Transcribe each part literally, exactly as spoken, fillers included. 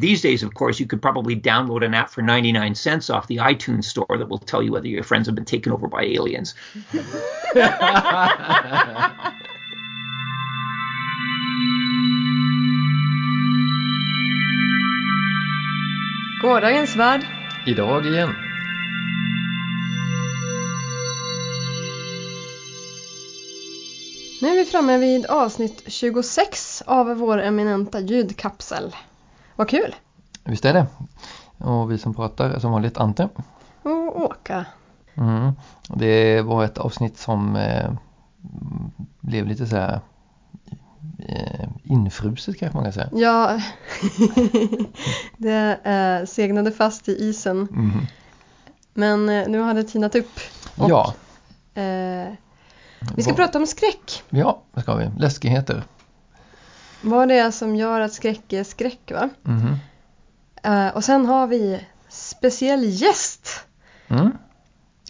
These days, of course, you could probably download an app for ninety-nine cents off the iTunes store that will tell you whether your friends have been taken over by aliens. Gårdagens värld. Idag igen. Nu är vi framme vid avsnitt tjugosex av vår eminenta ljudkapsel. Vad kul! Visst är det. Och vi som pratar är som vanligt Ante. Och Åka. Mm. Det var ett avsnitt som eh, blev lite så här eh, infruset, kanske man kan säga. Ja, det eh, segnade fast i isen. Mm. Men eh, nu har det tinat upp. Och, ja. Eh, vi ska Va- prata om skräck. Ja, det ska vi. Läskigheter. Vad det är som gör att skräck är skräck, va? Mm. Uh, och sen har vi speciell gäst. Mm.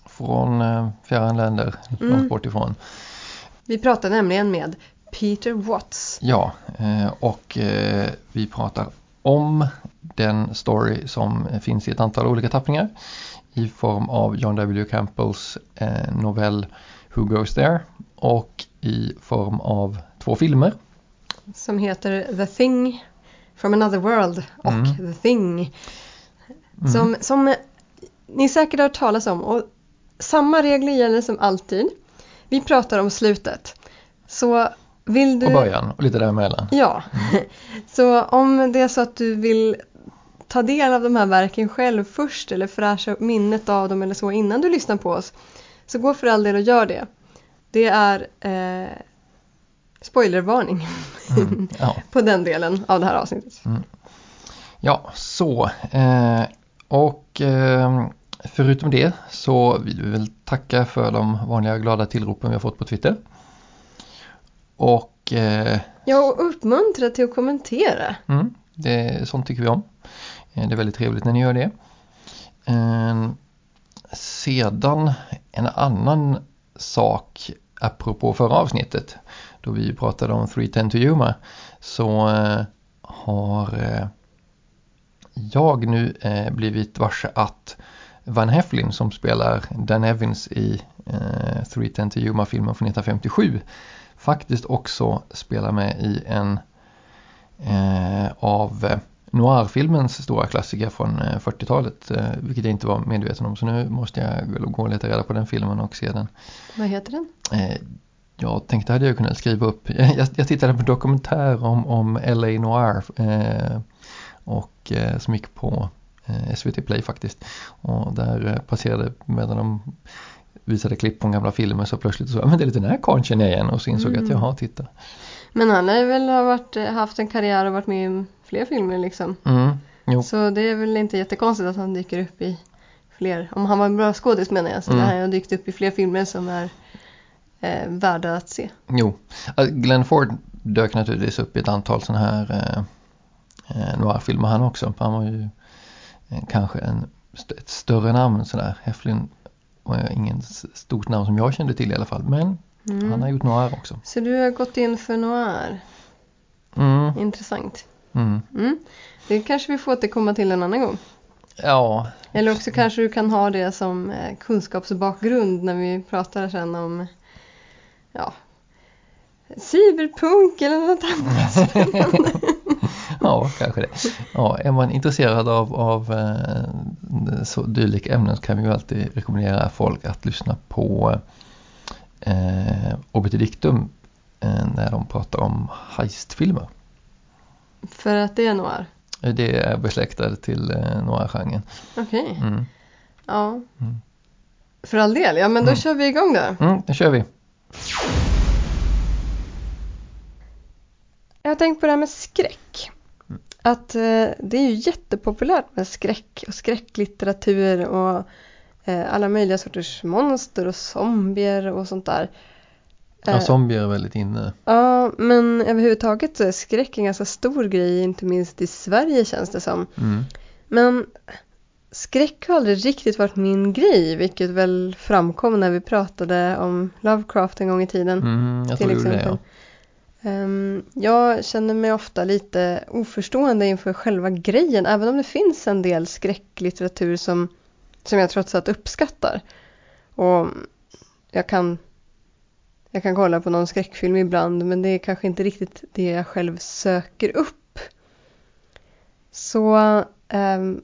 Från uh, fjärran länder, mm. långt bort ifrån. Vi pratar nämligen med Peter Watts. Ja, uh, och uh, vi pratar om den story som finns i ett antal olika tappningar. I form av John W. Campbells uh, novell Who Goes There. Och i form av två filmer. Som heter The Thing from Another World och mm. The Thing. Som, mm. som ni säkert har hört talas om. Och samma regler gäller som alltid. Vi pratar om slutet. Så vill du... Och början och lite däremellan. Ja. Mm. Så om det är så att du vill ta del av de här verken själv först. Eller fräscha upp minnet av dem eller så innan du lyssnar på oss. Så gå för all del och gör det. Det är... Eh, spoilervarning mm, ja. på den delen av det här avsnittet. Mm. Ja, så. Eh, och eh, förutom det så vill vi väl tacka för de vanliga glada tillropen vi har fått på Twitter. Och... Eh, ja, och uppmuntra till att kommentera. Mm, det, sånt tycker vi om. Eh, det är väldigt trevligt när ni gör det. Eh, sedan en annan sak apropå förra avsnittet. Då vi pratade om three ten to Yuma så eh, har eh, jag nu eh, blivit varse att Van Heflin som spelar Dan Evans i eh, three ten to Yuma-filmen från nittonhundrafemtiosju faktiskt också spelar med i en eh, av eh, noir-filmens stora klassiker från eh, fyrtiotalet eh, vilket jag inte var medveten om, så nu måste jag gå och leta reda på den filmen och se den. Vad heter den? Eh, Jag tänkte hade jag kunnat skriva upp. Jag, jag tittade på dokumentär om, om L A. Noire eh, och eh, som gick på eh, S V T Play faktiskt. Och där eh, passerade medan de visade klipp på gamla filmer så plötsligt så, men det är lite den här kanske igen, och så insåg mm. att jag har tittat. Men han har väl varit, haft en karriär och varit med i fler filmer liksom. Mm, jo. Så det är väl inte jättekonstigt att han dyker upp i fler. Om han var en bra skådis menar jag, så mm. han har dykt upp i fler filmer som är Eh, värda att se. Jo, Glenn Ford dök naturligtvis upp i ett antal sådana här eh, noir-filmer han också. Han var ju eh, kanske en, ett större namn sådär. Heflin var ju ingen stort namn som jag kände till i alla fall. Men mm. han har gjort noir också. Så du har gått in för noir. Mm. Intressant. Mm. Mm. Det kanske vi får återkomma till en annan gång. Ja. Eller också kanske du kan ha det som eh, kunskapsbakgrund när vi pratar sen om ja, cyberpunk eller något annat spännande. Ja, kanske det. Ja, är man intresserad av, av eh, så dylika ämnen så kan vi ju alltid rekommendera folk att lyssna på eh, Obediktum eh, när de pratar om heistfilmer. För att det är noir? Det är besläktade till eh, noir-genren. Okej. Okay. Mm. Ja. Mm. För all del, ja men då mm. kör vi igång där. Mm, då kör vi. Jag har tänkt på det här med skräck. Att eh, det är ju jättepopulärt med skräck och skräcklitteratur och eh, alla möjliga sorters monster och zombier och sånt där. Eh, ja, zombier är väldigt inne. Ja, men överhuvudtaget så är skräck en ganska stor grej, inte minst i Sverige känns det som. Mm. Men skräck har aldrig riktigt varit min grej, vilket väl framkom när vi pratade om Lovecraft en gång i tiden. Mm, jag till exempel. Det, ja. Jag känner mig ofta lite oförstående inför själva grejen, även om det finns en del skräcklitteratur som, som jag trots allt uppskattar. Och jag kan, jag kan kolla på någon skräckfilm ibland, men det är kanske inte riktigt det jag själv söker upp. Så, um,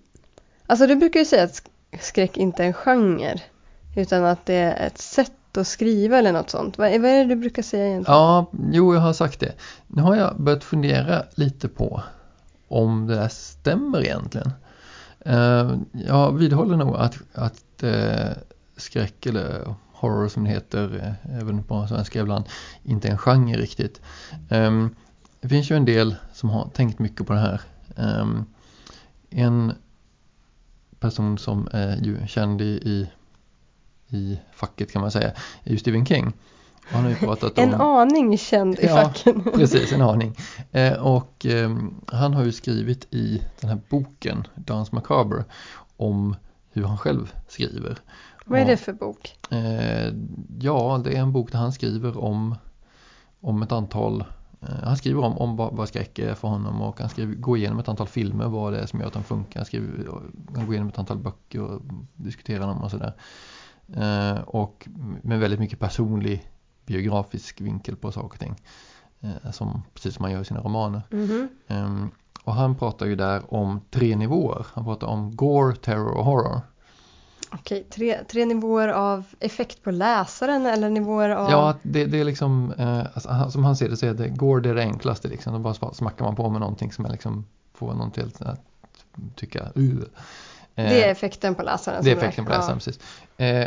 alltså du brukar ju säga att skräck inte är en genre, utan att det är ett sätt att skriva eller något sånt. Vad är det du brukar säga egentligen? Ja, jo, jag har sagt det. Nu har jag börjat fundera lite på om det där stämmer egentligen. Jag vidhåller nog att, att skräck eller horror, som det heter även på svenska ibland, inte är en genre riktigt. Det finns ju en del som har tänkt mycket på det här. En person som är ju känd i i facket, kan man säga, är ju Stephen King. Och han har ju pratat om... en aning känd i ja, facken. Precis, en aning. Eh, och eh, han har ju skrivit i den här boken Dance Macabre om hur han själv skriver. Vad är och, det för bok? Eh, ja, det är en bok där han skriver om om ett antal... Eh, han skriver om, om vad, vad skräck är för honom, och han skriver, går igenom ett antal filmer, vad det är som gör att han funkar. Han, skriver, han går igenom ett antal böcker och diskuterar dem och sådär. Uh, och med väldigt mycket personlig biografisk vinkel på saker och ting, uh, som, precis som man gör i sina romaner. Mm-hmm. um, och han pratar ju där om tre nivåer. Han pratar om gore, terror och horror. Okej, okay, tre, tre nivåer av effekt på läsaren, eller nivåer av... Ja, det, det är liksom, uh, alltså, som han ser det så är det gore, det är det enklaste liksom. Då bara smackar man på med någonting som är liksom, får någon till att tycka uh. Det är effekten på läsaren. Det är effekten på läsaren, ja. Precis. Eh,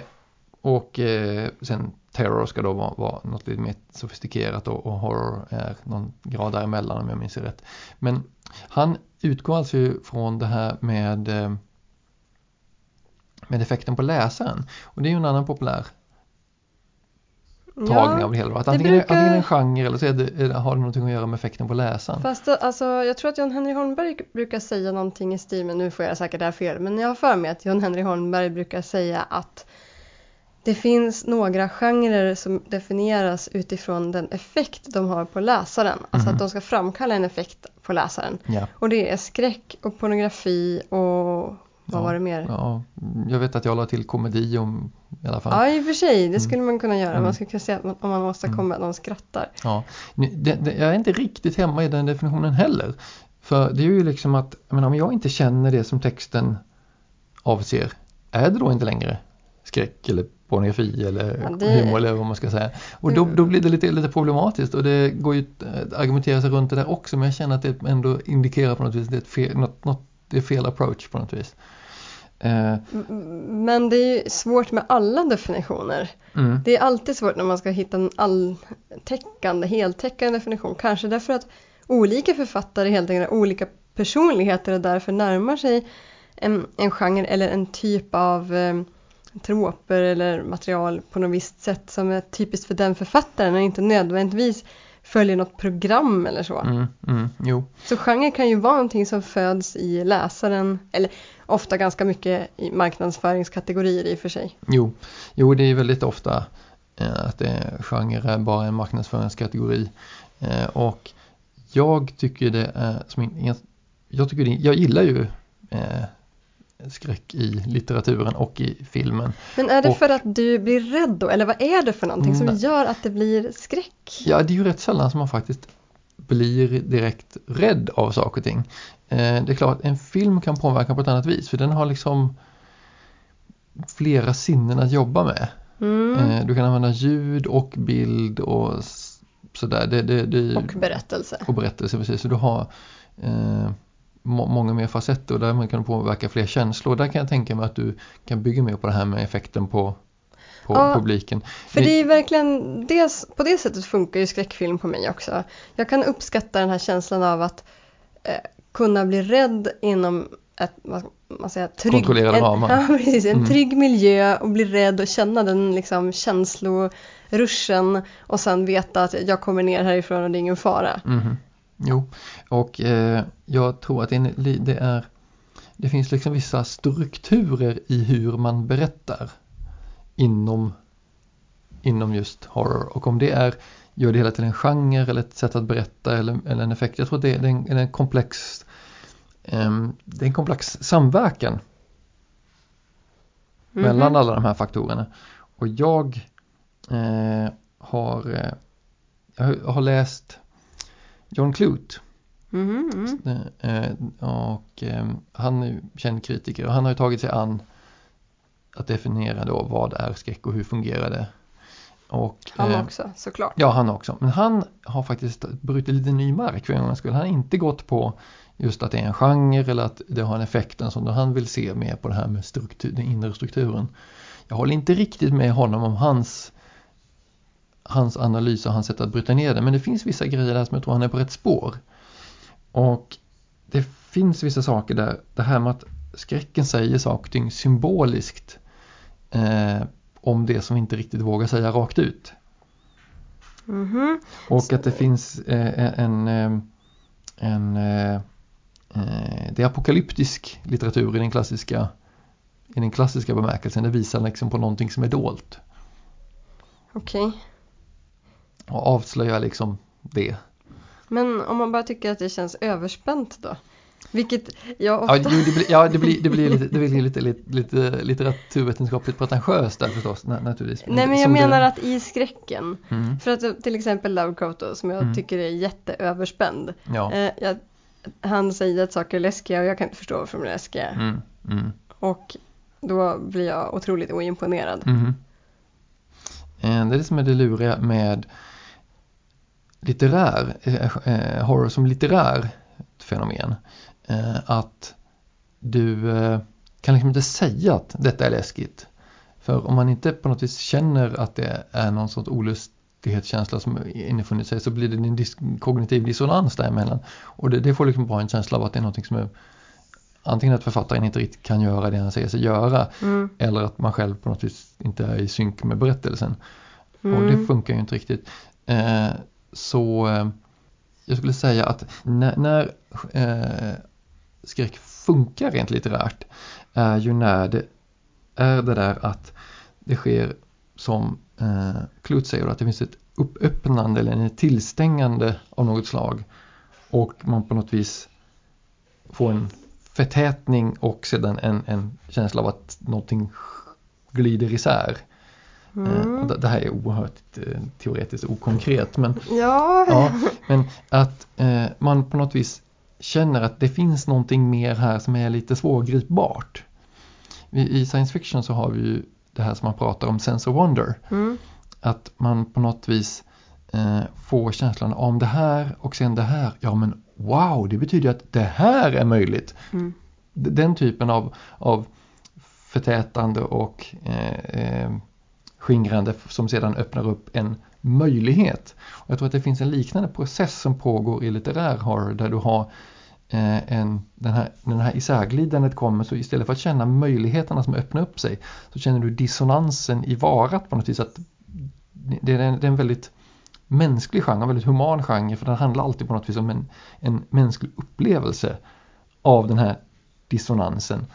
och eh, sen terror ska då vara, vara något lite mer sofistikerat, och, och horror är någon grad däremellan om jag minns rätt. Men han utgår alltså ju från det här med, eh, med effekten på läsaren. Och det är ju en annan populär tagning ja, av det hela. Att det antingen, brukar... antingen är det en genre eller så är det, är det, har det någonting att göra med effekten på läsaren. Fast alltså, jag tror att John Henry Holmberg brukar säga någonting i stil, men nu får jag säkert det här fel. Men jag har för mig att John Henry Holmberg brukar säga att det finns några genrer som definieras utifrån den effekt de har på läsaren. Alltså mm. att de ska framkalla en effekt på läsaren. Ja. Och det är skräck och pornografi och... Vad var det mer? Ja, jag vet att jag la till komedi om, i alla fall. Ja, i och för sig. Det skulle mm. man kunna göra. Man skulle kunna se att man, om man måste komma att någon skrattar. Ja. Det, det, jag är inte riktigt hemma i den definitionen heller. För det är ju liksom att, jag menar, om jag inte känner det som texten avser, är det då inte längre skräck eller pornografi eller ja, det... humor eller vad man ska säga. Och då, då blir det lite, lite problematiskt, och det går ju att argumentera sig runt det där också. Men jag känner att det ändå indikerar på något vis att det är fel, något, något, det är fel approach på något vis. Men det är ju svårt med alla definitioner. Mm. Det är alltid svårt när man ska hitta en alltäckande, heltäckande definition. Kanske därför att olika författare, helt enkelt olika personligheter, därför närmar sig en, en genre eller en typ av eh, troper eller material på något visst sätt som är typiskt för den författaren, och inte nödvändigtvis följer något program eller så. Mm, mm, jo. Så genre kan ju vara någonting som föds i läsaren, eller ofta ganska mycket i marknadsföringskategorier i och för sig. Jo, jo det är väldigt ofta eh, att det, genre är bara en marknadsföringskategori. Eh, och jag tycker det är, som in, jag, tycker det, jag gillar ju eh, skräck i litteraturen och i filmen. Men är det och, för att du blir rädd då? Eller vad är det för någonting som nej. gör att det blir skräck? Ja, det är ju rätt sällan som man faktiskt blir direkt rädd av saker och ting. Eh, det är klart att en film kan påverka på ett annat vis, för den har liksom flera sinnen att jobba med. Mm. Eh, du kan använda ljud och bild och sådär. Det, det, det, och berättelse. Och berättelse, precis. Så du har... Eh, många mer facetter, och där man kan påverka fler känslor. Där kan jag tänka mig att du kan bygga mer på det här med effekten på, på ja, publiken. För det är verkligen, dels, på det sättet funkar ju skräckfilm på mig också. Jag kan uppskatta den här känslan av att eh, kunna bli rädd inom ett, vad man säger, trygg, kontrollerade en, ramar. Ja, precis, en mm. trygg miljö, och bli rädd och känna den liksom, känsloruschen, och sen veta att jag kommer ner härifrån och det är ingen fara. Mm. Jo, och eh, jag tror att det är, det finns liksom vissa strukturer i hur man berättar inom, inom just horror. Och om det är gör det hela till en genre eller ett sätt att berätta eller, eller en effekt. Jag tror att det, det, är, en, det är en komplex um, det är en komplex samverkan mm-hmm. mellan alla de här faktorerna. Och jag eh, har eh, jag har läst John Clute. Mm-hmm. eh, och eh, han är ju känd kritiker och han har ju tagit sig an att definiera då vad är skräck och hur fungerar det. Och, han också, eh, såklart. Ja, han också. Men han har faktiskt brutit lite ny mark för en gångs skull. Han har inte gått på just att det är en genre eller att det har en effekt som han vill se mer på det här med struktur, den inre strukturen. Jag håller inte riktigt med honom om hans, hans analys och hans sätt att bryta ner det. Men det finns vissa grejer där som jag tror han är på rätt spår. Och det finns vissa saker där. Det här med att skräcken säger saker symboliskt eh, om det som inte riktigt vågar säga rakt ut. Mm-hmm. Och så. Att det finns eh, en, en eh, det är apokalyptisk litteratur i den klassiska i den klassiska bemärkelsen. Det visar liksom på någonting som är dolt. Okej. Okay. Och avslöjar liksom det. Men om man bara tycker att det känns överspänt då? Vilket jag ofta... Ja, det blir, ja, det blir, det blir, lite, det blir lite, lite, lite litteraturvetenskapligt pretentiöst där förstås, naturligtvis. Nej, men jag som menar det... att i skräcken, mm. för att till exempel Lovecraft då, som jag mm. tycker är jätteöverspänd. Ja. Eh, jag, han säger att saker är läskiga och jag kan inte förstå varför de är läskiga. Mm. Mm. Och då blir jag otroligt oimponerad. Mm. Eh, det är det som är det luriga med litterär, eh, eh, horror som litterär fenomen. Att du kan liksom inte säga att detta är läskigt. För om man inte på något vis känner att det är någon sorts olustighetskänsla som innefunnit sig, så blir det en dis- kognitiv dissonans däremellan. Och det, det får liksom bara en känsla av att det är något som är, antingen att författaren inte riktigt kan göra det han säger sig göra, mm. eller att man själv på något vis inte är i synk med berättelsen. Mm. Och det funkar ju inte riktigt. Eh, så jag skulle säga att när, när eh, skräck funkar rent litterärt är ju när det är det där att det sker som eh, Clute säger, att det finns ett uppöppnande eller en tillstängande av något slag och man på något vis får en förtätning och sedan en, en känsla av att någonting glider isär. Mm. Det här är oerhört teoretiskt okonkret, men, ja. Ja, men att eh, man på något vis känner att det finns någonting mer här som är lite svårgripbart. I science fiction så har vi ju det här som man pratar om, sense of wonder. Mm. Att man på något vis eh, får känslan om det här och sen det här. Ja, men wow, det betyder att det här är möjligt. Mm. Den typen av, av förtätande och eh, skingrande som sedan öppnar upp en möjlighet. Och jag tror att det finns en liknande process som pågår i litterär horror, där du har eh, en, den här, den här isärglidandet kommer, så istället för att känna möjligheterna som öppnar upp sig, så känner du dissonansen i varat på något vis. Att det, är en, det är en väldigt mänsklig genre, en väldigt human genre, för den handlar alltid på något vis om en, en mänsklig upplevelse av den här dissonansen.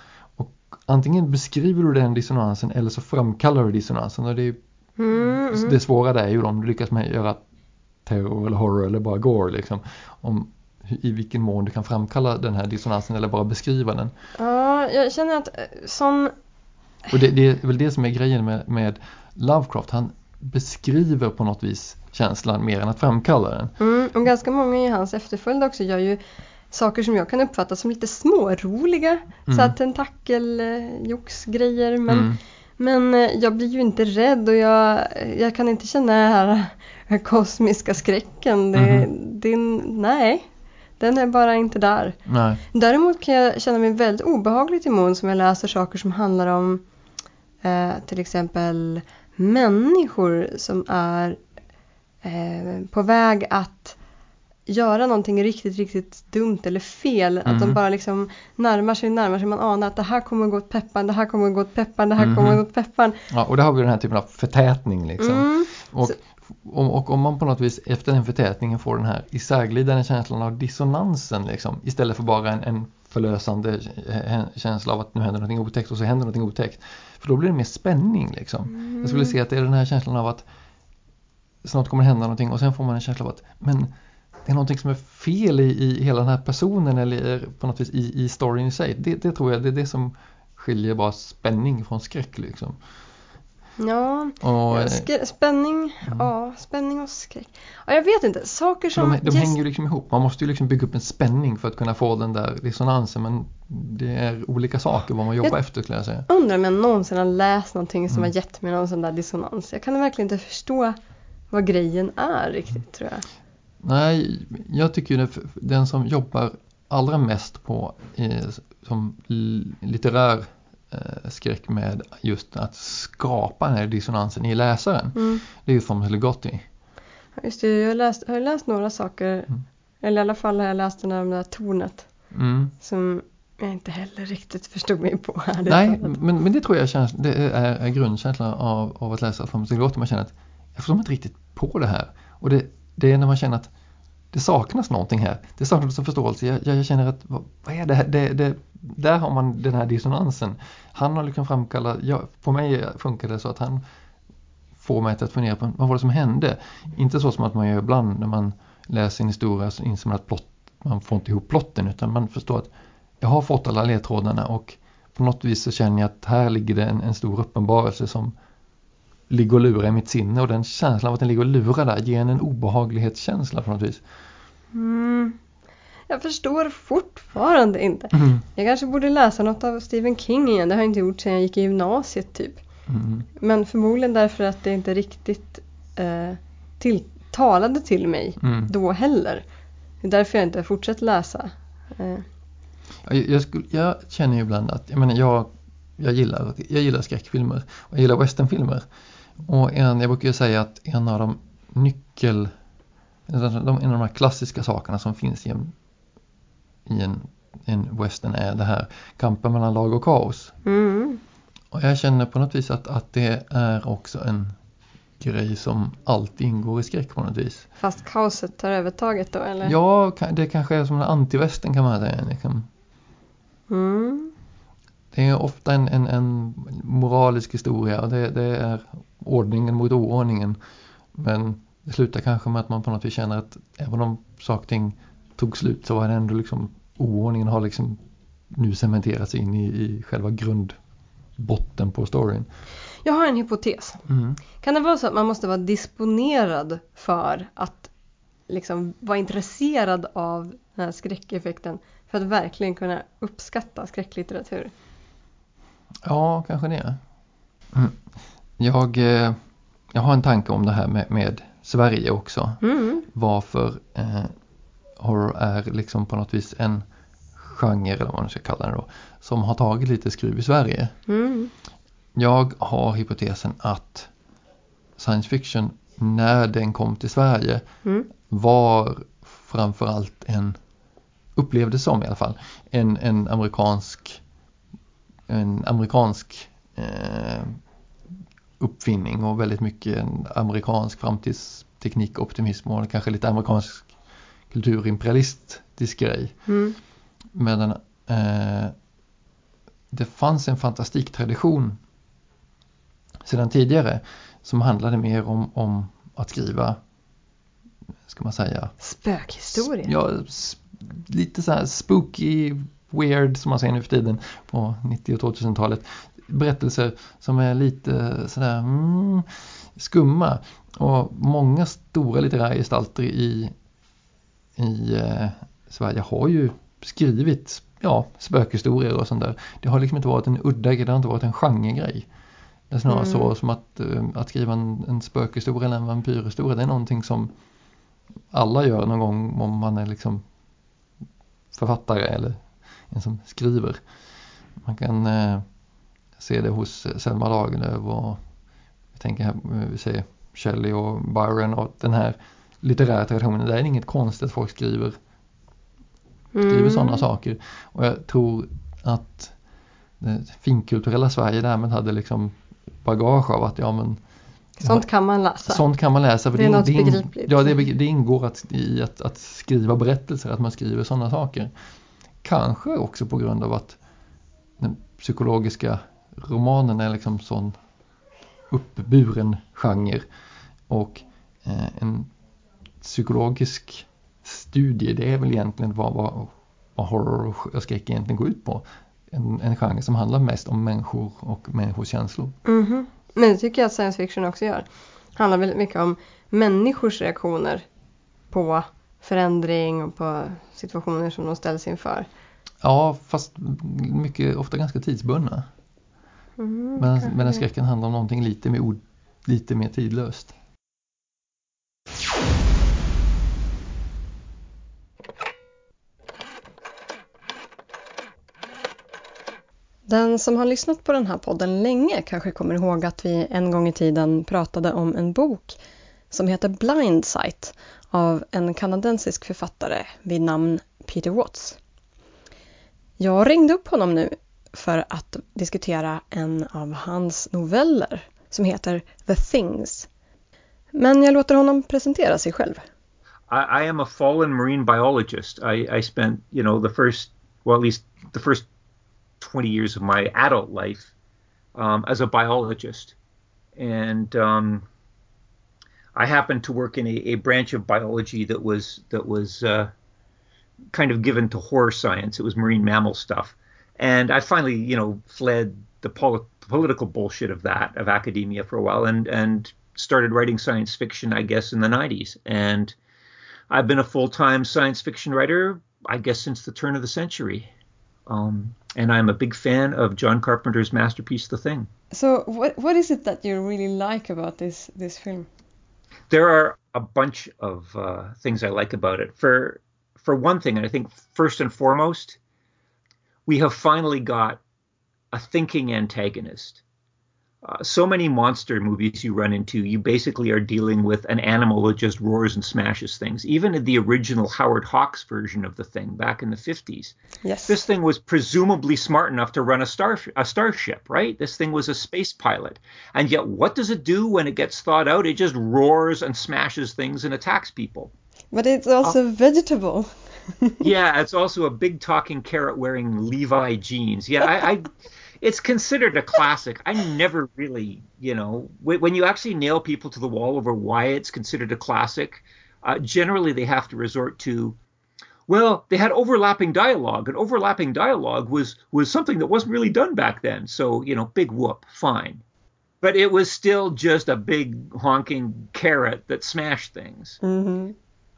Antingen beskriver du den dissonansen eller så framkallar du dissonansen. Och det, är, mm, mm. det svåra där är ju om du lyckas med att göra terror eller horror eller bara gore. Liksom, om, i vilken mån du kan framkalla den här dissonansen eller bara beskriva den. Ja, jag känner att sån... Och det, det är väl det som är grejen med, med Lovecraft. Han beskriver på något vis känslan mer än att framkalla den. Mm, och ganska många i hans efterföljd också gör ju saker som jag kan uppfatta som lite småroliga. Mm. Så här tentakeljox-grejer. Men, mm. men jag blir ju inte rädd. Och jag, jag kan inte känna den här, här kosmiska skräcken. Det, mm. det, nej, den är bara inte där. Nej. Däremot kan jag känna mig väldigt obehagligt emot som jag läser saker som handlar om eh, till exempel människor som är eh, på väg att göra någonting riktigt, riktigt dumt eller fel. Mm. Att de bara liksom närmar sig, närmar sig. Man anar att det här kommer att gå åt peppan, det här kommer att gå åt peppan, det här mm. kommer att gå åt peppan. Ja, och där har vi den här typen av förtätning liksom. Mm. Och, och, och om man på något vis efter den förtätningen får den här isärglidande känslan av dissonansen liksom. Istället för bara en, en förlösande känsla av att nu händer någonting otäckt och så händer någonting otäckt. För då blir det mer spänning liksom. Mm. Jag skulle säga att det är den här känslan av att snart kommer hända någonting, och sen får man en känsla av att men det är någonting som är fel i, i hela den här personen eller på något vis i, i storyn i sig. Det, det tror jag, det är det som skiljer bara spänning från skräck liksom. Ja, och, sk- spänning, mm. ja, spänning och skräck. Ja, jag vet inte, saker som... De, de just... hänger ju liksom ihop, man måste ju liksom bygga upp en spänning för att kunna få den där resonansen, men det är olika saker vad man jobbar jag efter, skulle jag säga. Jag undrar om jag någonsin har läst någonting som mm. har gett mig någon sån där dissonans. Jag kan verkligen inte förstå vad grejen är riktigt, mm. tror jag. Nej, jag tycker ju det, den som jobbar allra mest på eh, som litterär skräck med just att skapa den här dissonansen i läsaren, mm. det är ju Thomas Ligotti. Just det, jag har läst, har läst några saker, mm. eller i alla fall har jag läst den där, det där tornet mm. som jag inte heller riktigt förstod mig på här. Nej, men, men det tror jag känns, det är, är grundkänslan av, av att läsa Thomas Ligotti. Man känner att jag förstår inte riktigt på det här, och det, det är när man känner att det saknas någonting här. Det saknas en förståelse. Jag, jag, jag känner att vad, vad är det här? Det, det, där har man den här dissonansen. Han har liksom framkallat... Ja, på mig funkar det så att han får mig att fundera på vad var det som hände. Inte så som att man gör ibland när man läser en historia så inser man att plott, man får inte ihop plotten, utan man förstår att jag har fått alla ledtrådarna och på något vis så känner jag att här ligger det en, en stor uppenbarelse som ligger och lurar i mitt sinne, och den känslan av att den ligger och lurar där ger en, en obehaglighetskänsla på något vis. Mm. Jag förstår fortfarande inte. Mm. Jag kanske borde läsa något av Stephen King igen. Det har jag inte gjort sedan jag gick i gymnasiet typ. Mm. Men förmodligen därför att det inte riktigt eh, tilltalade till mig mm. då heller. Det är därför jag inte har fortsatt läsa. Eh. Jag, jag, skulle, jag känner ju ibland att jag, menar, jag, jag, gillar, jag gillar skräckfilmer och jag gillar westernfilmer. Och en, jag brukar ju säga att en av de nyckel... En av de här klassiska sakerna som finns i en, i en, en western är det här kampen mellan lag och kaos. Mm. Och jag känner på något vis att, att det är också en grej som alltid ingår i skräck på något vis. Fast kaoset tar övertaget då, eller? Ja, det kanske är som en anti-western kan man säga. Liksom. Mm. Det är ofta en, en, en moralisk historia, och det, det är ordningen mot oordningen. Men det slutar kanske med att man på något vis känner att även om sakting tog slut så var det ändå liksom oordningen har liksom nu cementerats in i, i själva grundbotten på storyn. Jag har en hypotes. Mm. Kan det vara så att man måste vara disponerad för att liksom vara intresserad av den här skräckeffekten för att verkligen kunna uppskatta skräcklitteratur? Ja, kanske det. Mm. Jag, jag har en tanke om det här med, med Sverige också. Mm. Varför eh, horror är liksom på något vis en genre, eller vad man ska kalla det då, som har tagit lite skruv i Sverige. Mm. Jag har hypotesen att science fiction, när den kom till Sverige, mm. var framförallt en, upplevdes som i alla fall, en, en amerikansk en amerikansk eh, uppfinning och väldigt mycket en amerikansk framtidsteknik, optimism och kanske lite amerikansk kulturimperialistisk grej. Mm. Medan eh, det fanns en fantastiktradition sedan tidigare som handlade mer om, om att skriva, ska man säga, spökhistoria. Sp- ja, sp- lite så här spooky, weird som man säger nu för tiden på nittio- och tvåtusentalet. Berättelser som är lite sådär mm, skumma, och många stora litterära gestalter i, i eh, Sverige har ju skrivit ja, spökhistorier och sånt där. Det har liksom inte varit en udda grej, det har inte varit en genregrej. Det är snarare mm. så som att, att skriva en, en spökhistoria eller en vampyrhistoria, det är någonting som alla gör någon gång om man är liksom författare eller en som skriver. Man kan eh, se det hos Selma Lagerlöf och jag tänker här, vi ser Shelley och Byron och den här litterära traditionen. Det är inget konstigt att folk skriver, skriver mm. sådana saker. Och jag tror att det finkulturella Sverige därmed hade liksom bagage av att ja men sånt kan man läsa. Sånt kan man läsa. För det är något begripligt. Ja, det, det ingår att, i att, att skriva berättelser, att man skriver sådana saker. Kanske också på grund av att den psykologiska romanen är liksom sån uppburen genre, och en psykologisk studie. Det är väl egentligen vad, vad, vad horror och skräck egentligen går ut på. En, en genre som handlar mest om människor och människors känslor. Mm-hmm. Men det tycker jag att science fiction också gör. Det handlar väldigt mycket om människors reaktioner på förändring och på situationer som de ställs inför. Ja, fast mycket, ofta ganska tidsbundna. Mm, men okay. Men skräcken handlar om någonting lite mer, ord, lite mer tidlöst. Den som har lyssnat på den här podden länge kanske kommer ihåg att vi en gång i tiden pratade om en bok som heter Blindsight av en kanadensisk författare vid namn Peter Watts. Jag ringde upp honom nu för att diskutera en av hans noveller som heter The Things. Men jag låter honom presentera sig själv. I, I am a fallen marine biologist. I, I spent, you know, the first, well at least the first twenty years of my adult life um, as a biologist. And um, I happened to work in a, a branch of biology that was that was uh, kind of given to horror science. It was marine mammal stuff. And I finally, you know, fled the pol- political bullshit of that, of academia for a while, and, and started writing science fiction, I guess, in the nineties. And I've been a full-time science fiction writer, I guess, since the turn of the century. Um, and I'm a big fan of John Carpenter's masterpiece, The Thing. So what what is it that you really like about this this film? There are a bunch of uh, things I like about it. For for one thing, and I think first and foremost, we have finally got a thinking antagonist. Uh, so many monster movies you run into, you basically are dealing with an animal that just roars and smashes things. Even in the original Howard Hawks version of The Thing back in the fifties, yes, this thing was presumably smart enough to run a, star, a starship, right? This thing was a space pilot. And yet what does it do when it gets thawed out? It just roars and smashes things and attacks people. But it's also uh, vegetable. Yeah, it's also a big talking carrot wearing Levi jeans. Yeah, I... I It's considered a classic. I never really, you know, when you actually nail people to the wall over why it's considered a classic, uh, generally they have to resort to, well, they had overlapping dialogue, and overlapping dialogue was, was something that wasn't really done back then. So, you know, big whoop, fine. But it was still just a big honking carrot that smashed things. Mm-hmm.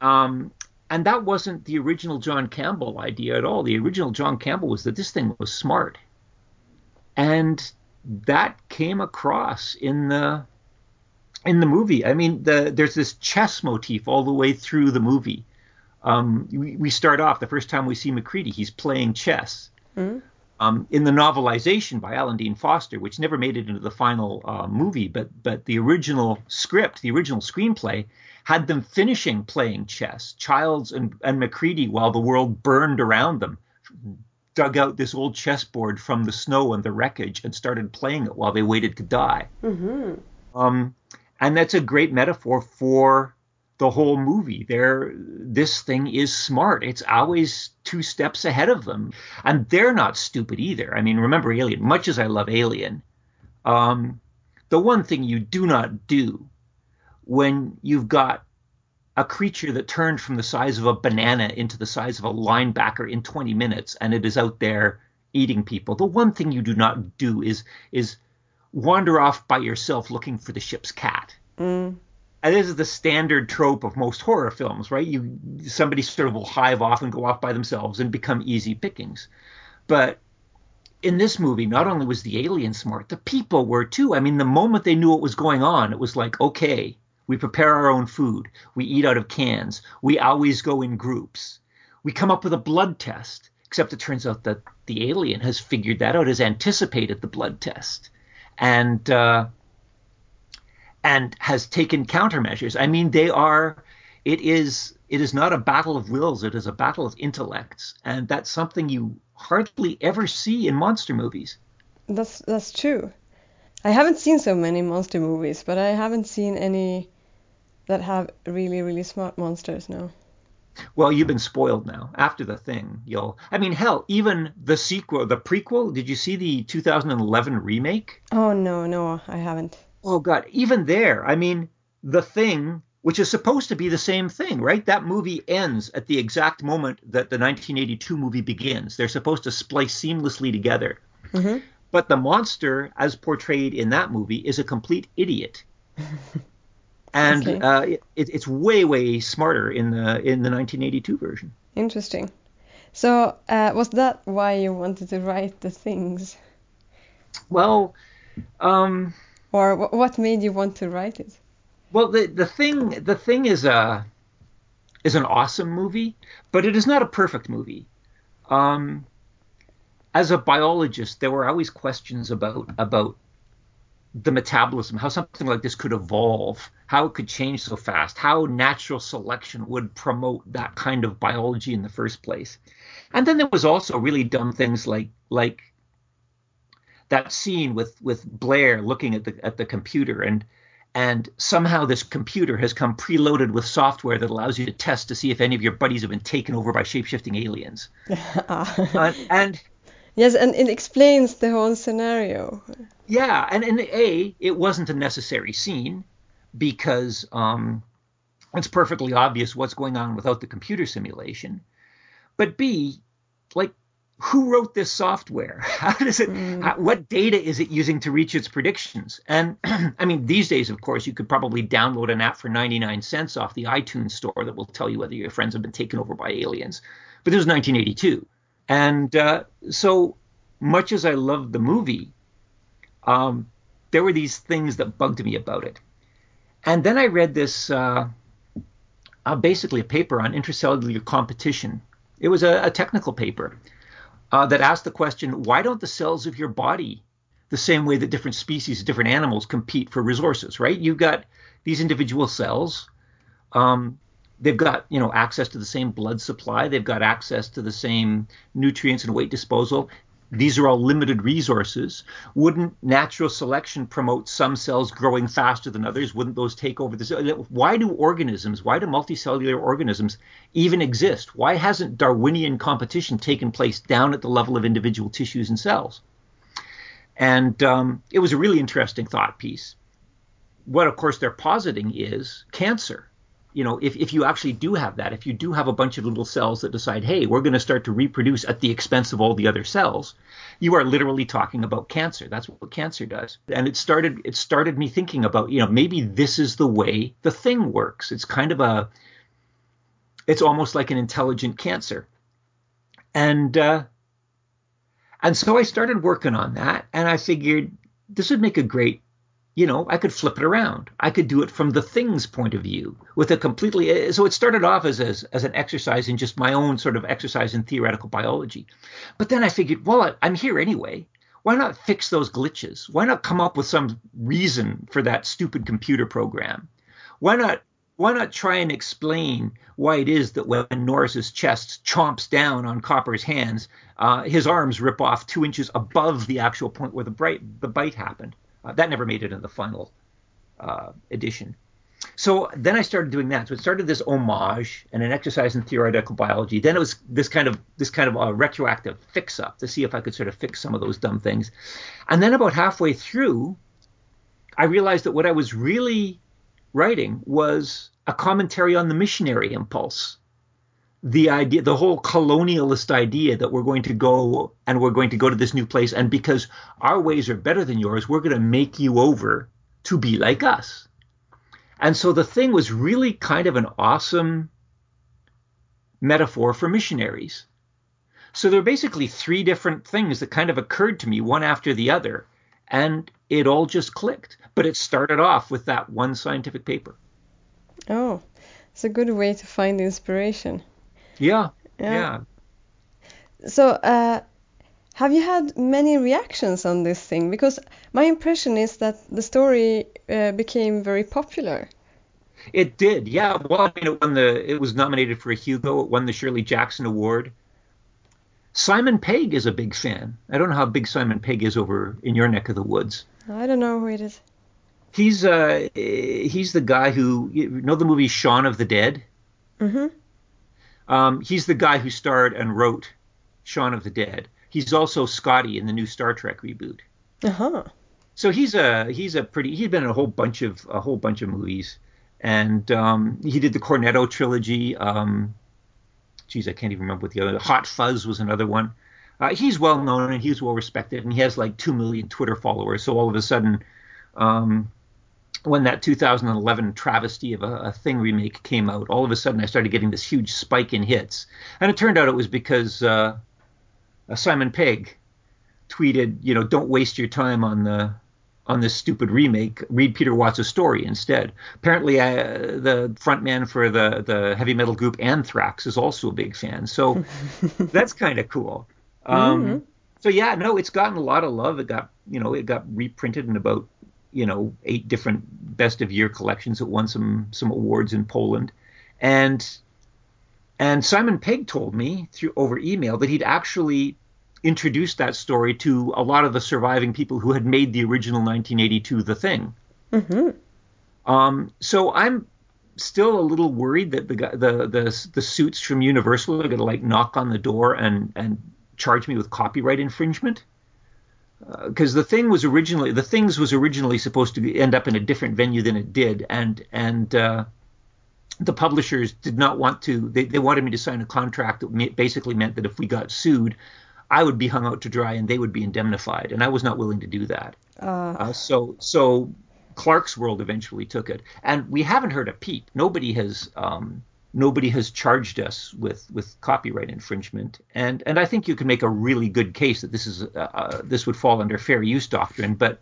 Um, and that wasn't the original John Campbell idea at all. The original John Campbell was that this thing was smart. And that came across in the in the movie. I mean, the, there's this chess motif all the way through the movie. Um, we, we start off, the first time we see MacReady, he's playing chess. Mm. Um, in the novelization by Alan Dean Foster, which never made it into the final uh, movie, but but the original script, the original screenplay, had them finishing playing chess, Childs and, and MacReady, while the world burned around them, dug out this old chessboard from the snow and the wreckage and started playing it while they waited to die. Mm-hmm. Um, and that's a great metaphor for the whole movie. They're, this thing is smart. It's always two steps ahead of them. And they're not stupid either. I mean, remember Alien, much as I love Alien, um, the one thing you do not do when you've got a creature that turned from the size of a banana into the size of a linebacker in twenty minutes, and it is out there eating people. The one thing you do not do is is wander off by yourself looking for the ship's cat. Mm. And this is the standard trope of most horror films, right? You somebody sort of will hive off and go off by themselves and become easy pickings. But in this movie, not only was the alien smart, the people were too. I mean, the moment they knew what was going on, it was like, okay, we prepare our own food. We eat out of cans. We always go in groups. We come up with a blood test, except it turns out that the alien has figured that out, has anticipated the blood test, and uh, and has taken countermeasures. I mean, they are. It is. It is not a battle of wills. It is a battle of intellects, and that's something you hardly ever see in monster movies. That's that's true. I haven't seen so many monster movies, but I haven't seen any that have really, really smart monsters now. Well, you've been spoiled now. After The Thing, you'll... I mean, hell, even the sequel, the prequel, did you see the twenty eleven remake? Oh, no, no, I haven't. Oh, God, even there. I mean, The Thing which is supposed to be the same thing, right? That movie ends at the exact moment that the nineteen eighty-two movie begins. They're supposed to splice seamlessly together. Mm-hmm. But the monster, as portrayed in that movie, is a complete idiot. And okay. uh, it, it's way, way smarter in the in the nineteen eighty-two version. Interesting. So uh, was that why you wanted to write The Things? Well, um, or w- what made you want to write it? Well, the the thing the thing is a is an awesome movie, but it is not a perfect movie. Um, as a biologist, there were always questions about about the metabolism, how something like this could evolve, how it could change so fast, how natural selection would promote that kind of biology in the first place. And then there was also really dumb things like like that scene with, with Blair looking at the at the computer, and and somehow this computer has come preloaded with software that allows you to test to see if any of your buddies have been taken over by shapeshifting aliens. uh, and Yes, and it explains the whole scenario. Yeah, and in A, it wasn't a necessary scene because um, it's perfectly obvious what's going on without the computer simulation. But B, like, who wrote this software? How does it? Mm. How, what data is it using to reach its predictions? And I mean, these days, of course, you could probably download an app for ninety-nine cents off the iTunes store that will tell you whether your friends have been taken over by aliens. But it was nineteen eighty-two. And uh, so much as I loved the movie, um, there were these things that bugged me about it. And then I read this, uh, uh, basically a paper on intercellular competition. It was a, a technical paper uh, that asked the question, why don't the cells of your body, the same way that different species, different animals compete for resources, right? You've got these individual cells. Um, They've got, you know, access to the same blood supply. They've got access to the same nutrients and weight disposal. These are all limited resources. Wouldn't natural selection promote some cells growing faster than others? Wouldn't those take over the cell? Why do organisms, why do multicellular organisms even exist? Why hasn't Darwinian competition taken place down at the level of individual tissues and cells? And um, it was a really interesting thought piece. What, of course, they're positing is cancer. You know, if, if you actually do have that, if you do have a bunch of little cells that decide, hey, we're going to start to reproduce at the expense of all the other cells, you are literally talking about cancer. That's what cancer does. And it started it started me thinking about, you know, maybe this is the way the thing works. It's kind of a it's almost like an intelligent cancer. And uh, and so I started working on that, and I figured this would make a great, you know, I could flip it around. I could do it from the thing's point of view with a completely. So it started off as, as as an exercise in just my own sort of exercise in theoretical biology. But then I figured, well, I'm here anyway. Why not fix those glitches? Why not come up with some reason for that stupid computer program? Why not? Why not try and explain why it is that when Norris's chest chomps down on Copper's hands, uh, his arms rip off two inches above the actual point where the, bright, the bite happened? Uh, that never made it in the final uh, edition. So then I started doing that. So it started this homage and an exercise in theoretical biology. Then it was this kind of this kind of a retroactive fix-up to see if I could sort of fix some of those dumb things. And then about halfway through, I realized that what I was really writing was a commentary on the missionary impulse. The idea, the whole colonialist idea that we're going to go and we're going to go to this new place, and because our ways are better than yours, we're going to make you over to be like us. And so the thing was really kind of an awesome metaphor for missionaries. So there are basically three different things that kind of occurred to me one after the other, and it all just clicked. But it started off with that one scientific paper. Oh, it's a good way to find inspiration. Yeah, yeah. yeah. So uh, have you had many reactions on this thing? Because my impression is that the story uh, became very popular. It did, yeah. Well, I mean, it won the, it was nominated for a Hugo. It won the Shirley Jackson Award. Simon Pegg is a big fan. I don't know how big Simon Pegg is over in your neck of the woods. I don't know who it is. He's uh, he's the guy who, you know the movie Shaun of the Dead? Mm-hmm. Um, he's the guy who starred and wrote Shaun of the Dead. He's also Scotty in the new Star Trek reboot. Uh huh. So he's a he's a pretty he's been in a whole bunch of a whole bunch of movies. And um, he did the Cornetto trilogy. Um, geez, I can't even remember what the other. Hot Fuzz was another one. Uh, he's well known and he's well respected, and he has like two million Twitter followers. So all of a sudden, um, when that two thousand eleven travesty of a, a Thing remake came out, all of a sudden I started getting this huge spike in hits, and it turned out it was because uh, Simon Pegg tweeted, you know, don't waste your time on the on this stupid remake. Read Peter Watts' story instead. Apparently, I, the frontman for the the heavy metal group Anthrax is also a big fan, so that's kind of cool. Um, mm-hmm. So yeah, no, it's gotten a lot of love. It got, you know, it got reprinted in about, you know, eight different best of year collections. It won some some awards in Poland, and and Simon Pegg told me through over email that he'd actually introduced that story to a lot of the surviving people who had made the original nineteen eighty-two The Thing. Mm-hmm. Um, so I'm still a little worried that the the the, the suits from Universal are going to like knock on the door and and charge me with copyright infringement, because uh, the thing was originally the things was originally supposed to be, end up in a different venue than it did, and and uh, the publishers did not want to. They, they wanted me to sign a contract that basically meant that if we got sued, I would be hung out to dry and they would be indemnified, and I was not willing to do that. Uh. Uh, so so Clark's World eventually took it, and we haven't heard a peep. Nobody has. Um, Nobody has charged us with, with copyright infringement, and and I think you can make a really good case that this is uh, this would fall under fair use doctrine. But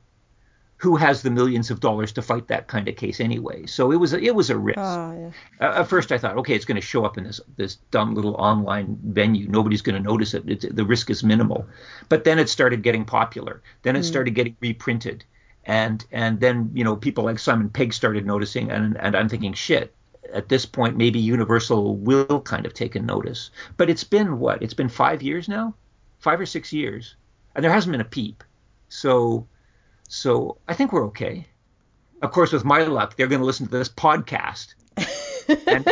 who has the millions of dollars to fight that kind of case anyway? So it was a, it was a risk. Oh, yeah. uh, at first, I thought, okay, it's going to show up in this this dumb little online venue. Nobody's going to notice it. It's, the risk is minimal. But then it started getting popular. Then it mm. started getting reprinted, and and then you know people like Simon Pegg started noticing, and and I'm thinking, shit. At this point, maybe Universal will kind of take a notice. But it's been what? It's been five years now, five or six years, and there hasn't been a peep. So, so I think we're okay. Of course, with my luck, they're going to listen to this podcast. And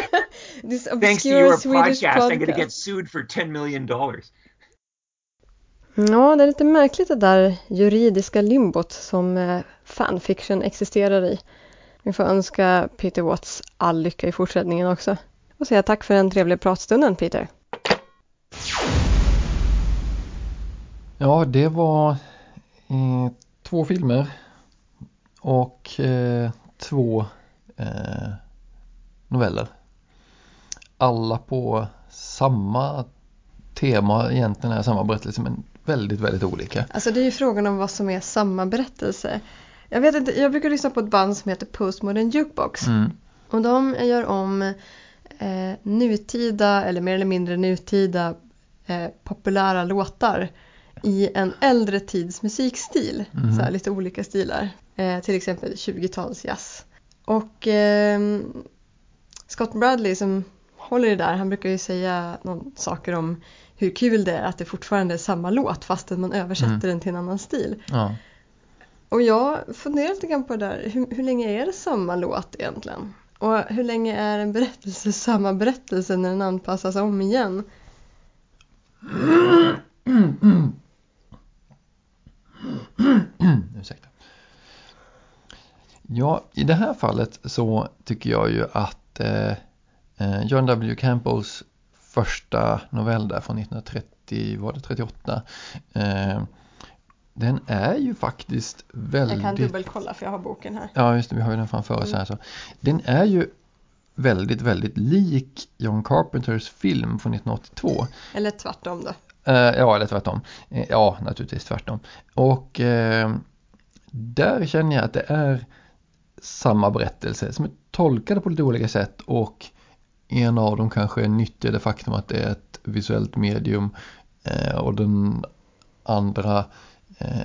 this thanks to your Swedish podcast, podcast, I'm going to get sued for ten million dollars. Ja, det är lite märkligt det där juridiska limbot som fanfiction existerar i. Vi får önska Peter Watts all lycka i fortsättningen också. Och säga tack för den trevliga pratstunden, Peter. Ja, det var eh, två filmer och eh, två eh, noveller. Alla på samma tema, egentligen är samma berättelse, men väldigt, väldigt olika. Alltså det är ju frågan om vad som är samma berättelse. Jag vet inte, jag brukar lyssna på ett band som heter Postmodern Jukebox. Mm. Och de gör om eh, nutida, eller mer eller mindre nutida, eh, populära låtar i en äldre tids musikstil. Mm. Så här, lite olika stilar. Eh, till exempel tjugotals jazz. Och eh, Scott Bradley som håller det där, han brukar ju säga någon saker om hur kul det är att det fortfarande är samma låt fastän man översätter mm. den till en annan stil. Ja. Och jag funderar lite grann på det där. Hur, hur länge är det samma låt egentligen? Och hur länge är en berättelse samma berättelse när den anpassas om igen? Ursäkta. Ja, i det här fallet så tycker jag ju att eh, John W. Campbells första novell där från nittonhundratrettio, var det trettioåtta? Eh, Den är ju faktiskt väldigt... Jag kan dubbelkolla för jag har boken här. Ja just det, vi har ju den framför oss här. Så. Den är ju väldigt, väldigt lik John Carpenters film från nittonhundraåttiotvå. Eller tvärtom då? Ja, eller tvärtom. Ja, naturligtvis tvärtom. Och eh, där känner jag att det är samma berättelse som är tolkade på lite olika sätt. Och en av dem kanske nyttjar det faktum att det är ett visuellt medium. Eh, och den andra...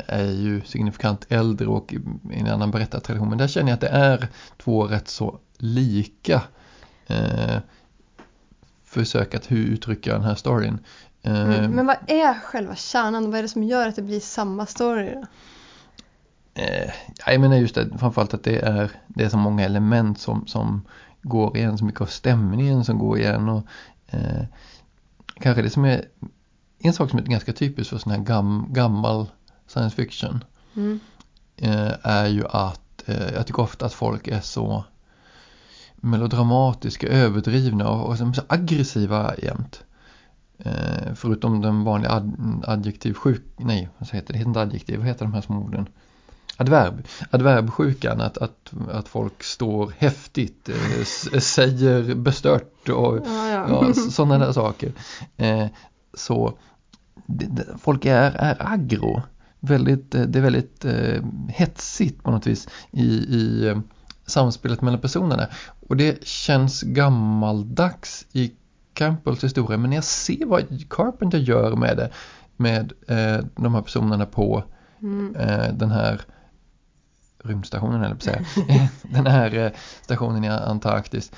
är ju signifikant äldre och i en annan berättartradition, men där känner jag att det är två rätt så lika eh, försök att hur uttrycka den här storyn. Eh, mm, men vad är själva kärnan? Vad är det som gör att det blir samma story då? Eh, jag menar just det, framförallt att det är, det är så många element som, som går igen, så mycket av stämningen som går igen, och eh, kanske det som är en sak som är ganska typisk för sån här gam, gammal science fiction mm. eh, är ju att eh, jag tycker ofta att folk är så melodramatiska, överdrivna och, och så aggressiva jämt. Eh, förutom den vanliga ad, adjektivsjuk... Nej, vad heter det? Det heter inte adjektiv. Vad heter de här små orden? Adverb. Adverbsjukan. Att, att, att folk står häftigt, eh, s- säger bestört och ja, ja. Ja, sådana där saker. Eh, så det, det, folk är, är aggro. Väldigt, det är väldigt eh, hetsigt på något vis i, i samspelet mellan personerna. Och det känns gammaldags i Campbells historia, men när jag ser vad Carpenter gör med det, med eh, de här personerna på mm. eh, den här rymdstationen eller så, den här eh, stationen i Antarktis,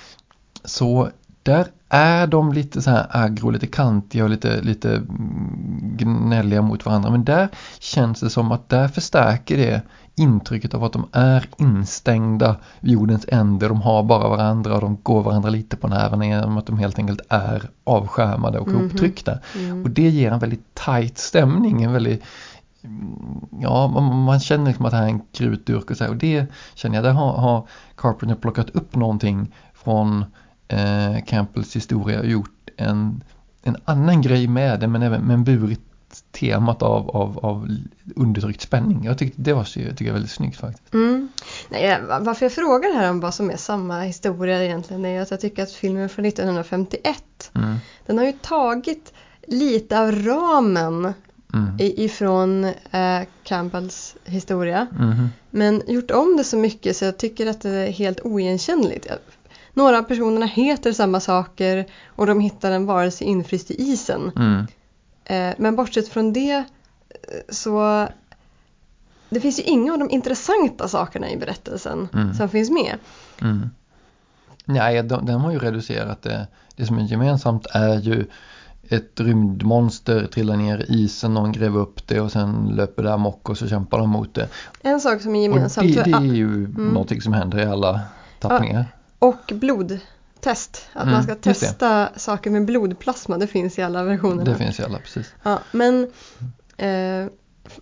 så där är de lite så här aggro, lite kantiga och lite, lite gnälliga mot varandra, men där känns det som att där förstärker det intrycket av att de är instängda vid jordens ände. De har bara varandra och de går varandra lite på nerverna genom att de helt enkelt är avskärmade och mm-hmm. upptryckta. Mm. Och det ger en väldigt tajt stämning, en väldigt, ja, man, man känner liksom att det här är en krutdurk och så här, och det känner jag, där har, har Carpenter plockat upp någonting från eh, Campbells historia och gjort en, en annan grej med det, men även men burit temat av, av, av undertryckt spänning. Jag tyckte det var jag tycker jag, väldigt snyggt faktiskt. Mm. Nej, varför jag frågar här om vad som är samma historia egentligen är att jag tycker att filmen från nittonhundrafemtioett mm. den har ju tagit lite av ramen mm. ifrån eh, Campbells historia mm. men gjort om det så mycket så jag tycker att det är helt oigenkännligt. Några av personerna heter samma saker och de hittar en varelse infryst i isen. Mm. Men bortsett från det så det finns ju inga av de intressanta sakerna i berättelsen mm. som finns med. Mm. Nej, de, de har ju reducerat det. Det som är gemensamt är ju ett rymdmonster trillar ner i isen, någon gräver upp det och sen löper där mock och så kämpar de mot det. En sak som är gemensamt. Och det, det är ju mm. någonting som händer i alla tappningar. Ja, och blod. Test. Att mm, man ska testa saker med blodplasma. Det finns i alla versioner. Det finns i alla, precis. Ja, men eh,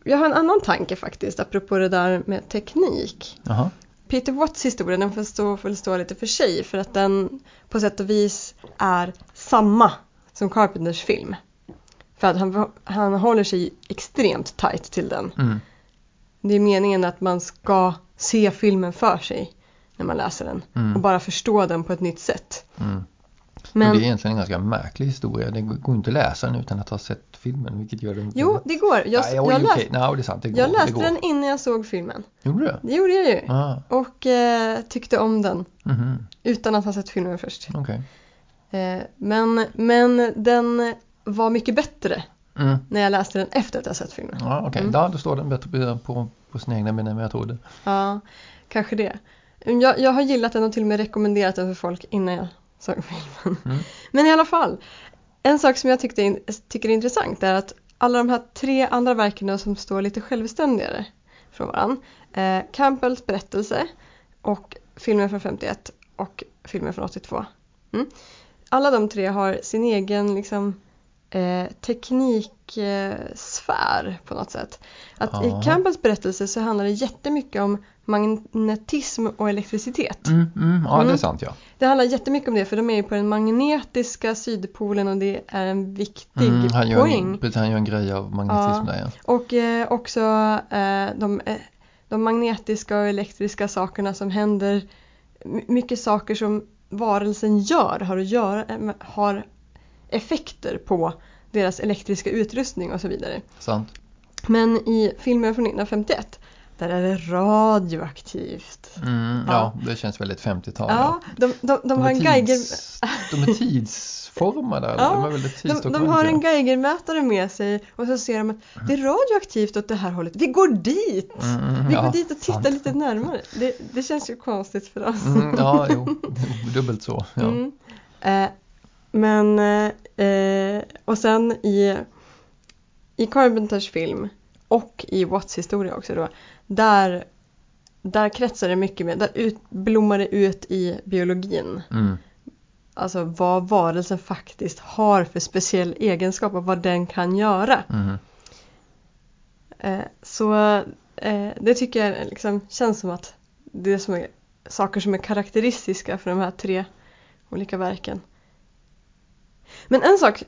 jag har en annan tanke faktiskt apropå det där med teknik. Aha. Peter Watts historia, den får stå, får stå lite för sig. För att den på sätt och vis är samma som Carpenters film. För att han, han håller sig extremt tajt till den. Mm. Det är meningen att man ska se filmen för sig när man läser den. Mm. Och bara förstå den på ett nytt sätt. Mm. Men, Men det är egentligen en ganska märklig historia. Det går inte att läsa den utan att ha sett filmen. Vilket gör den... Jo, det går. Jag, ah, jag, jag läste, okay. no, det är sant. Det går, jag läste det går. den innan jag såg filmen. Gjorde du? Det gjorde jag ju. Ah. Och eh, tyckte om den. Mm-hmm. Utan att ha sett filmen först. Okay. Eh, men, men den var mycket bättre mm. när jag läste den efter att jag sett filmen. Ja, ah, okej. Okay. Mm. Ja, då står den bättre på, på sina egna minnen än jag trodde. Ja, kanske det. Jag, jag har gillat den och till och med rekommenderat den för folk innan jag såg filmen. Mm. Men i alla fall, en sak som jag tyckte, tycker är intressant är att alla de här tre andra verken som står lite självständigare från varandra. Eh, Campbells berättelse och filmen från femtioett och filmen från åttiotvå. Mm. Alla de tre har sin egen liksom, eh, tekniksfär eh, på något sätt. Att ah. i Campbells berättelse så handlar det jättemycket om magnetism och elektricitet. Mm, mm, ja, mm. det är sant, ja. Det handlar jättemycket om det, för de är ju på den magnetiska sydpolen och det är en viktig mm, han poäng. Gör en, han gör en grej av magnetism ja. där, ja. Och eh, också eh, de, de magnetiska och elektriska sakerna som händer, mycket saker som varelsen gör har, att göra, har effekter på deras elektriska utrustning och så vidare. Sant. Men i filmen från nittonhundrafemtioett där är det radioaktivt. Mm, ja. ja, det känns väldigt femtiotal. Ja, de, de, de, de har en Geiger... de är tidsformade. Ja, de, är väldigt de, de har en Geigermätare med sig och så ser de att mm. det är radioaktivt åt det här hållet. Vi går dit! Mm, Vi ja, går dit och tittar sant. lite närmare. Det, det känns ju konstigt för oss. Mm, ja, jo. Dubbelt så. Ja. Mm. Eh, men, eh, och sen i, i Carpenters film och i Watts historia också då, Där, där kretsar det mycket med. Där ut, blommar det ut i biologin. Mm. Alltså vad varelsen faktiskt har för speciell egenskap och vad den kan göra. Mm. Eh, så eh, det tycker jag liksom känns som att det som är saker som är karaktäristiska för de här tre olika verken. Men en sak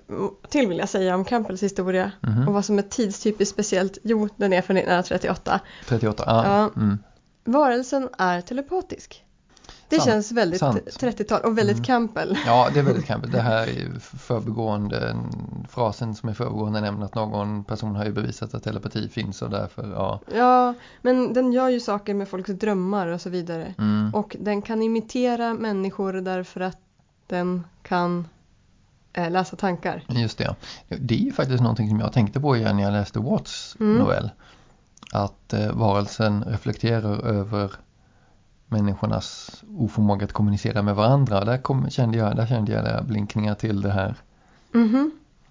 till vill jag säga om Campbells historia. Mm-hmm. Och vad som är tidstypiskt speciellt. Jo, den är från nittonhundratrettioåtta. trettioåtta, ah, ja. Mm. Varelsen är telepatisk. Det sant, känns väldigt sant. trettiotal och väldigt mm. Campbell. Ja, det är väldigt Campbell. Det här är förbegående, frasen som är förbegående nämner att någon person har ju bevisat att telepati finns och därför, ja. Ja, men den gör ju saker med folks drömmar och så vidare. Mm. Och den kan imitera människor därför att den kan läsa tankar. Just det, ja. Det är ju faktiskt någonting som jag tänkte på igen när jag läste Watts mm. novell. Att eh, varelsen reflekterar över människornas oförmåga att kommunicera med varandra. Där, kom, kände, jag, där kände jag där blinkningar till det här mm-hmm.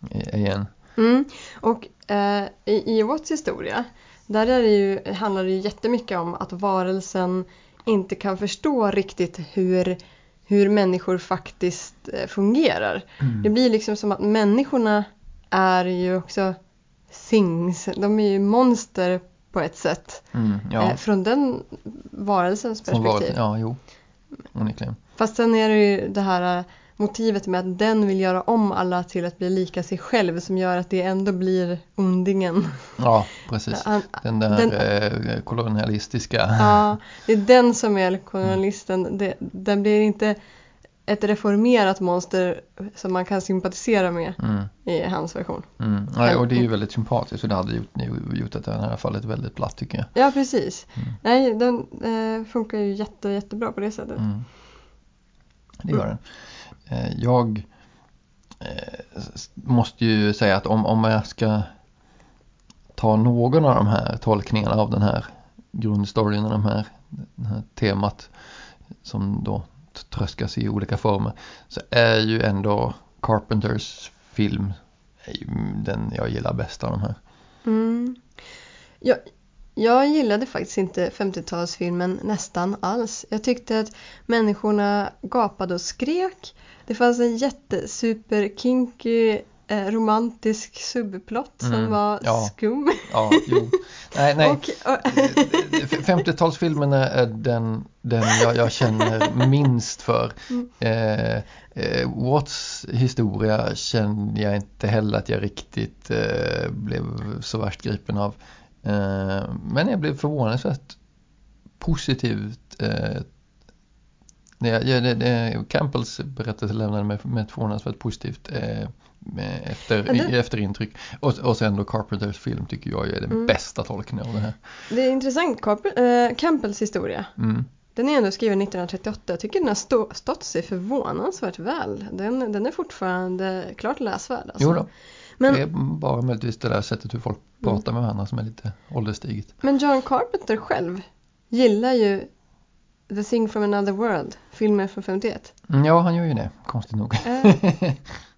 I, igen. Mm. Och eh, i, i Watts historia, där är det ju, handlar det ju jättemycket om att varelsen inte kan förstå riktigt hur... hur människor faktiskt fungerar. Mm. Det blir liksom som att människorna är ju också things. De är ju monster på ett sätt. Mm, ja. eh, från den varelsens perspektiv. Var, ja, jo. Onekligen. Fast sen är det ju det här motivet med att den vill göra om alla till att bli lika sig själv som gör att det ändå blir ondingen. Ja, precis. Den där den, eh, kolonialistiska. Ja, det är den som är kolonialisten. Mm. Det, den blir inte ett reformerat monster som man kan sympatisera med mm. i hans version. Mm. Nej, och det är ju väldigt sympatiskt, så det hade gjort, gjort att det här fallet väldigt platt tycker jag. Ja, precis. Mm. Nej, den eh, funkar ju jätte, jättebra på det sättet. Mm. Det gör den. Jag eh, måste ju säga att om, om jag ska ta någon av de här tolkningarna av den här grundstoryn, de här, den här temat som då tröskas i olika former, så är ju ändå Carpenters film den jag gillar bäst av de här. Mm. Jag, jag gillade faktiskt inte femtiotalsfilmen nästan alls. Jag tyckte att människorna gapade och skrek. Det fanns en jättesuper kinky eh, romantisk subplott mm, som var ja, skum. Ja, jo. Nej, nej. femtiotalsfilmen är den, den jag, jag känner minst för. Mm. Eh, eh, Watts historia kände jag inte heller att jag riktigt eh, blev så värst gripen av. Eh, men jag blev förvånansvärt positivt eh, Ja, det, det, Campbells berättelse lämnade mig med ett förvånansvärt positivt eh, efter, ja, det... efter intryck. Och, och sen då Carpenters film tycker jag är den mm. bästa tolkningen av det här. Det är intressant, Carp- äh, Campbells historia. Mm. Den är ändå skriven nittonhundratrettioåtta. Jag tycker den har stå, stått sig förvånansvärt väl. Den, den är fortfarande klart läsvärd. Alltså. Jo då. Men... det är bara möjligtvis det där sättet hur folk pratar mm. med varandra som är lite ålderstiget. Men John Carpenter själv gillar ju The Thing from Another World, filmen från femtioett. Ja, han gör ju det, konstigt nog. eh,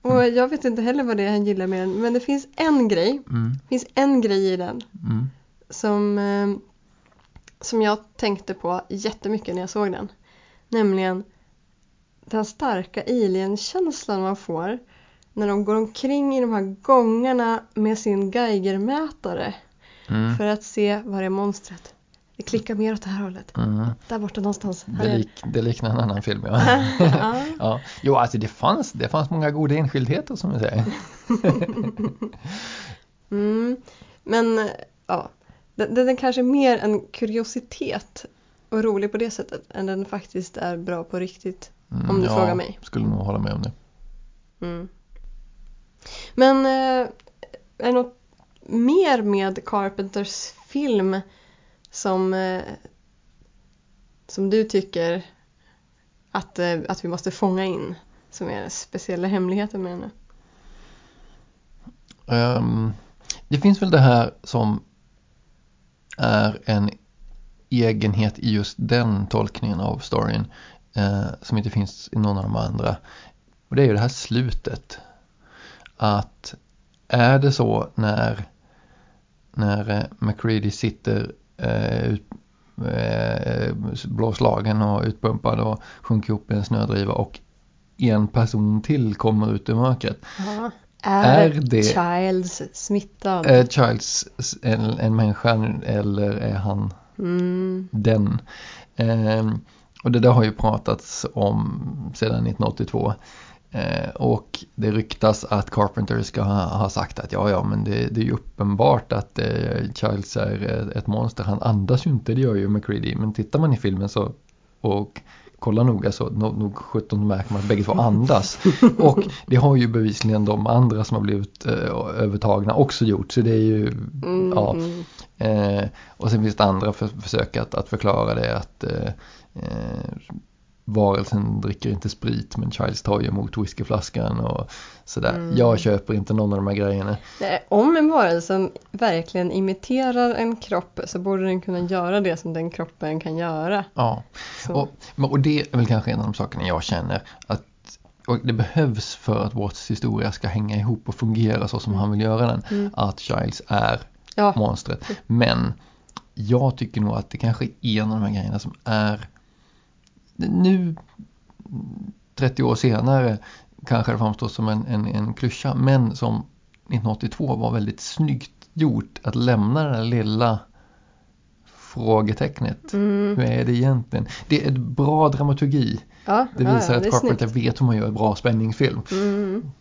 och jag vet inte heller vad det är han gillar med den, men det finns en grej, mm. finns en grej i den mm. som, eh, som jag tänkte på jättemycket när jag såg den. Nämligen den starka alien-känslan man får när de går omkring i de här gångarna med sin Geigermätare mm. för att se vad det är monstret. Det klickar mer åt det här hållet. Mm. Där borta någonstans. Det, lik, det liknar en annan film, ja. ja. ja. Jo, alltså det fanns, det fanns många goda enskildheter, som jag säger. mm. Men, ja. Den, den kanske är mer en kuriositet och rolig på det sättet än den faktiskt är bra på riktigt. Mm, om du ja, frågar mig. Skulle nog hålla med om det. Mm. Men, är det något mer med Carpenters film som, som du tycker att, att vi måste fånga in, som är speciella hemligheter med henne? Um, det finns väl det här som är en egenhet i just den tolkningen av storyn eh, som inte finns i någon av de andra. Och det är ju det här slutet. Att är det så när, när MacReady sitter Ut, eh, blåslagen och utpumpad och sjunker ihop i en snödriva och en person till kommer ut ur mörkret. Aha. Är, är det Childs smittad? Är Childs en, en människa eller är han mm. den? Eh, Och det där har ju pratats om sedan nittonhundraåttiotvå. Eh, och det ryktas att Carpenter ska ha, ha sagt att ja, ja, men det, det är ju uppenbart att eh, Childs är ett monster. Han andas ju inte, det gör ju McCready. Men tittar man i filmen så och kollar noga så nog no, sjutton märker man att bägge två andas. Och det har ju bevisligen de andra som har blivit eh, övertagna också gjort. Så det är ju... Mm. Ja. Eh, och sen finns det andra för, försök att, att förklara det att... Eh, eh, varelsen dricker inte sprit, men Childs tar ju emot whiskyflaskan och sådär. Mm. Jag köper inte någon av de här grejerna. Nej, om en varelse verkligen imiterar en kropp så borde den kunna göra det som den kroppen kan göra. Ja, och, och det är väl kanske en av de sakerna jag känner att och det behövs för att Watts historia ska hänga ihop och fungera så som han vill göra den. Mm. Att Childs är ja. monstret. Men jag tycker nog att det kanske är en av de här grejerna som är nu trettio år senare kanske det framstår som en, en, en klyscha, men som nittonhundraåttiotvå var väldigt snyggt gjort att lämna det där lilla frågetecknet. Mm. Hur är det egentligen? Det är ett bra dramaturgi. Ja, det visar ja, det att Carpenter vet hur man gör en bra spänningsfilm. Mm.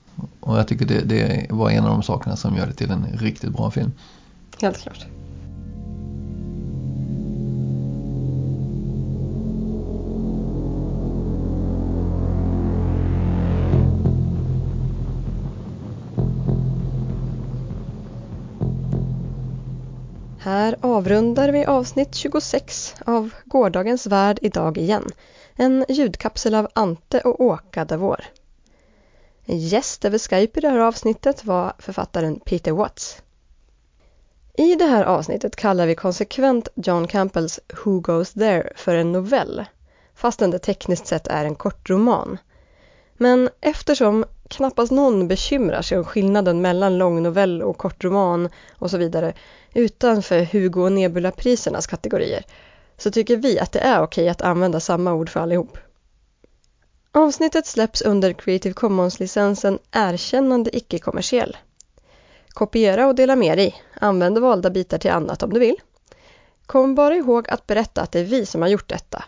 Och jag tycker det, det var en av de sakerna som gör det till en riktigt bra film. Helt klart. Här avrundar vi avsnitt tjugosex av Gårdagens värld idag igen. En ljudkapsel av Ante och Åka Davor. En gäst över Skype i det här avsnittet var författaren Peter Watts. I det här avsnittet kallar vi konsekvent John Campbells Who Goes There för en novell, fastän det tekniskt sett är en kort roman. Men eftersom knappast någon bekymrar sig om skillnaden mellan långnovell och kortroman och så vidare utanför Hugo och Nebula-prisernas kategorier så tycker vi att det är okej att använda samma ord för allihop. Avsnittet släpps under Creative Commons-licensen Erkännande icke-kommersiell. Kopiera och dela med dig. Använd valda bitar till annat om du vill. Kom bara ihåg att berätta att det är vi som har gjort detta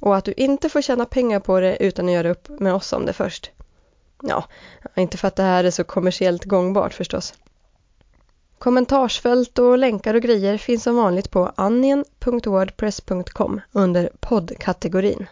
och att du inte får tjäna pengar på det utan att göra upp med oss om det först. Ja, inte för att det här är så kommersiellt gångbart förstås. Kommentarsfält och länkar och grejer finns som vanligt på annien punkt wordpress punkt com under poddkategorin.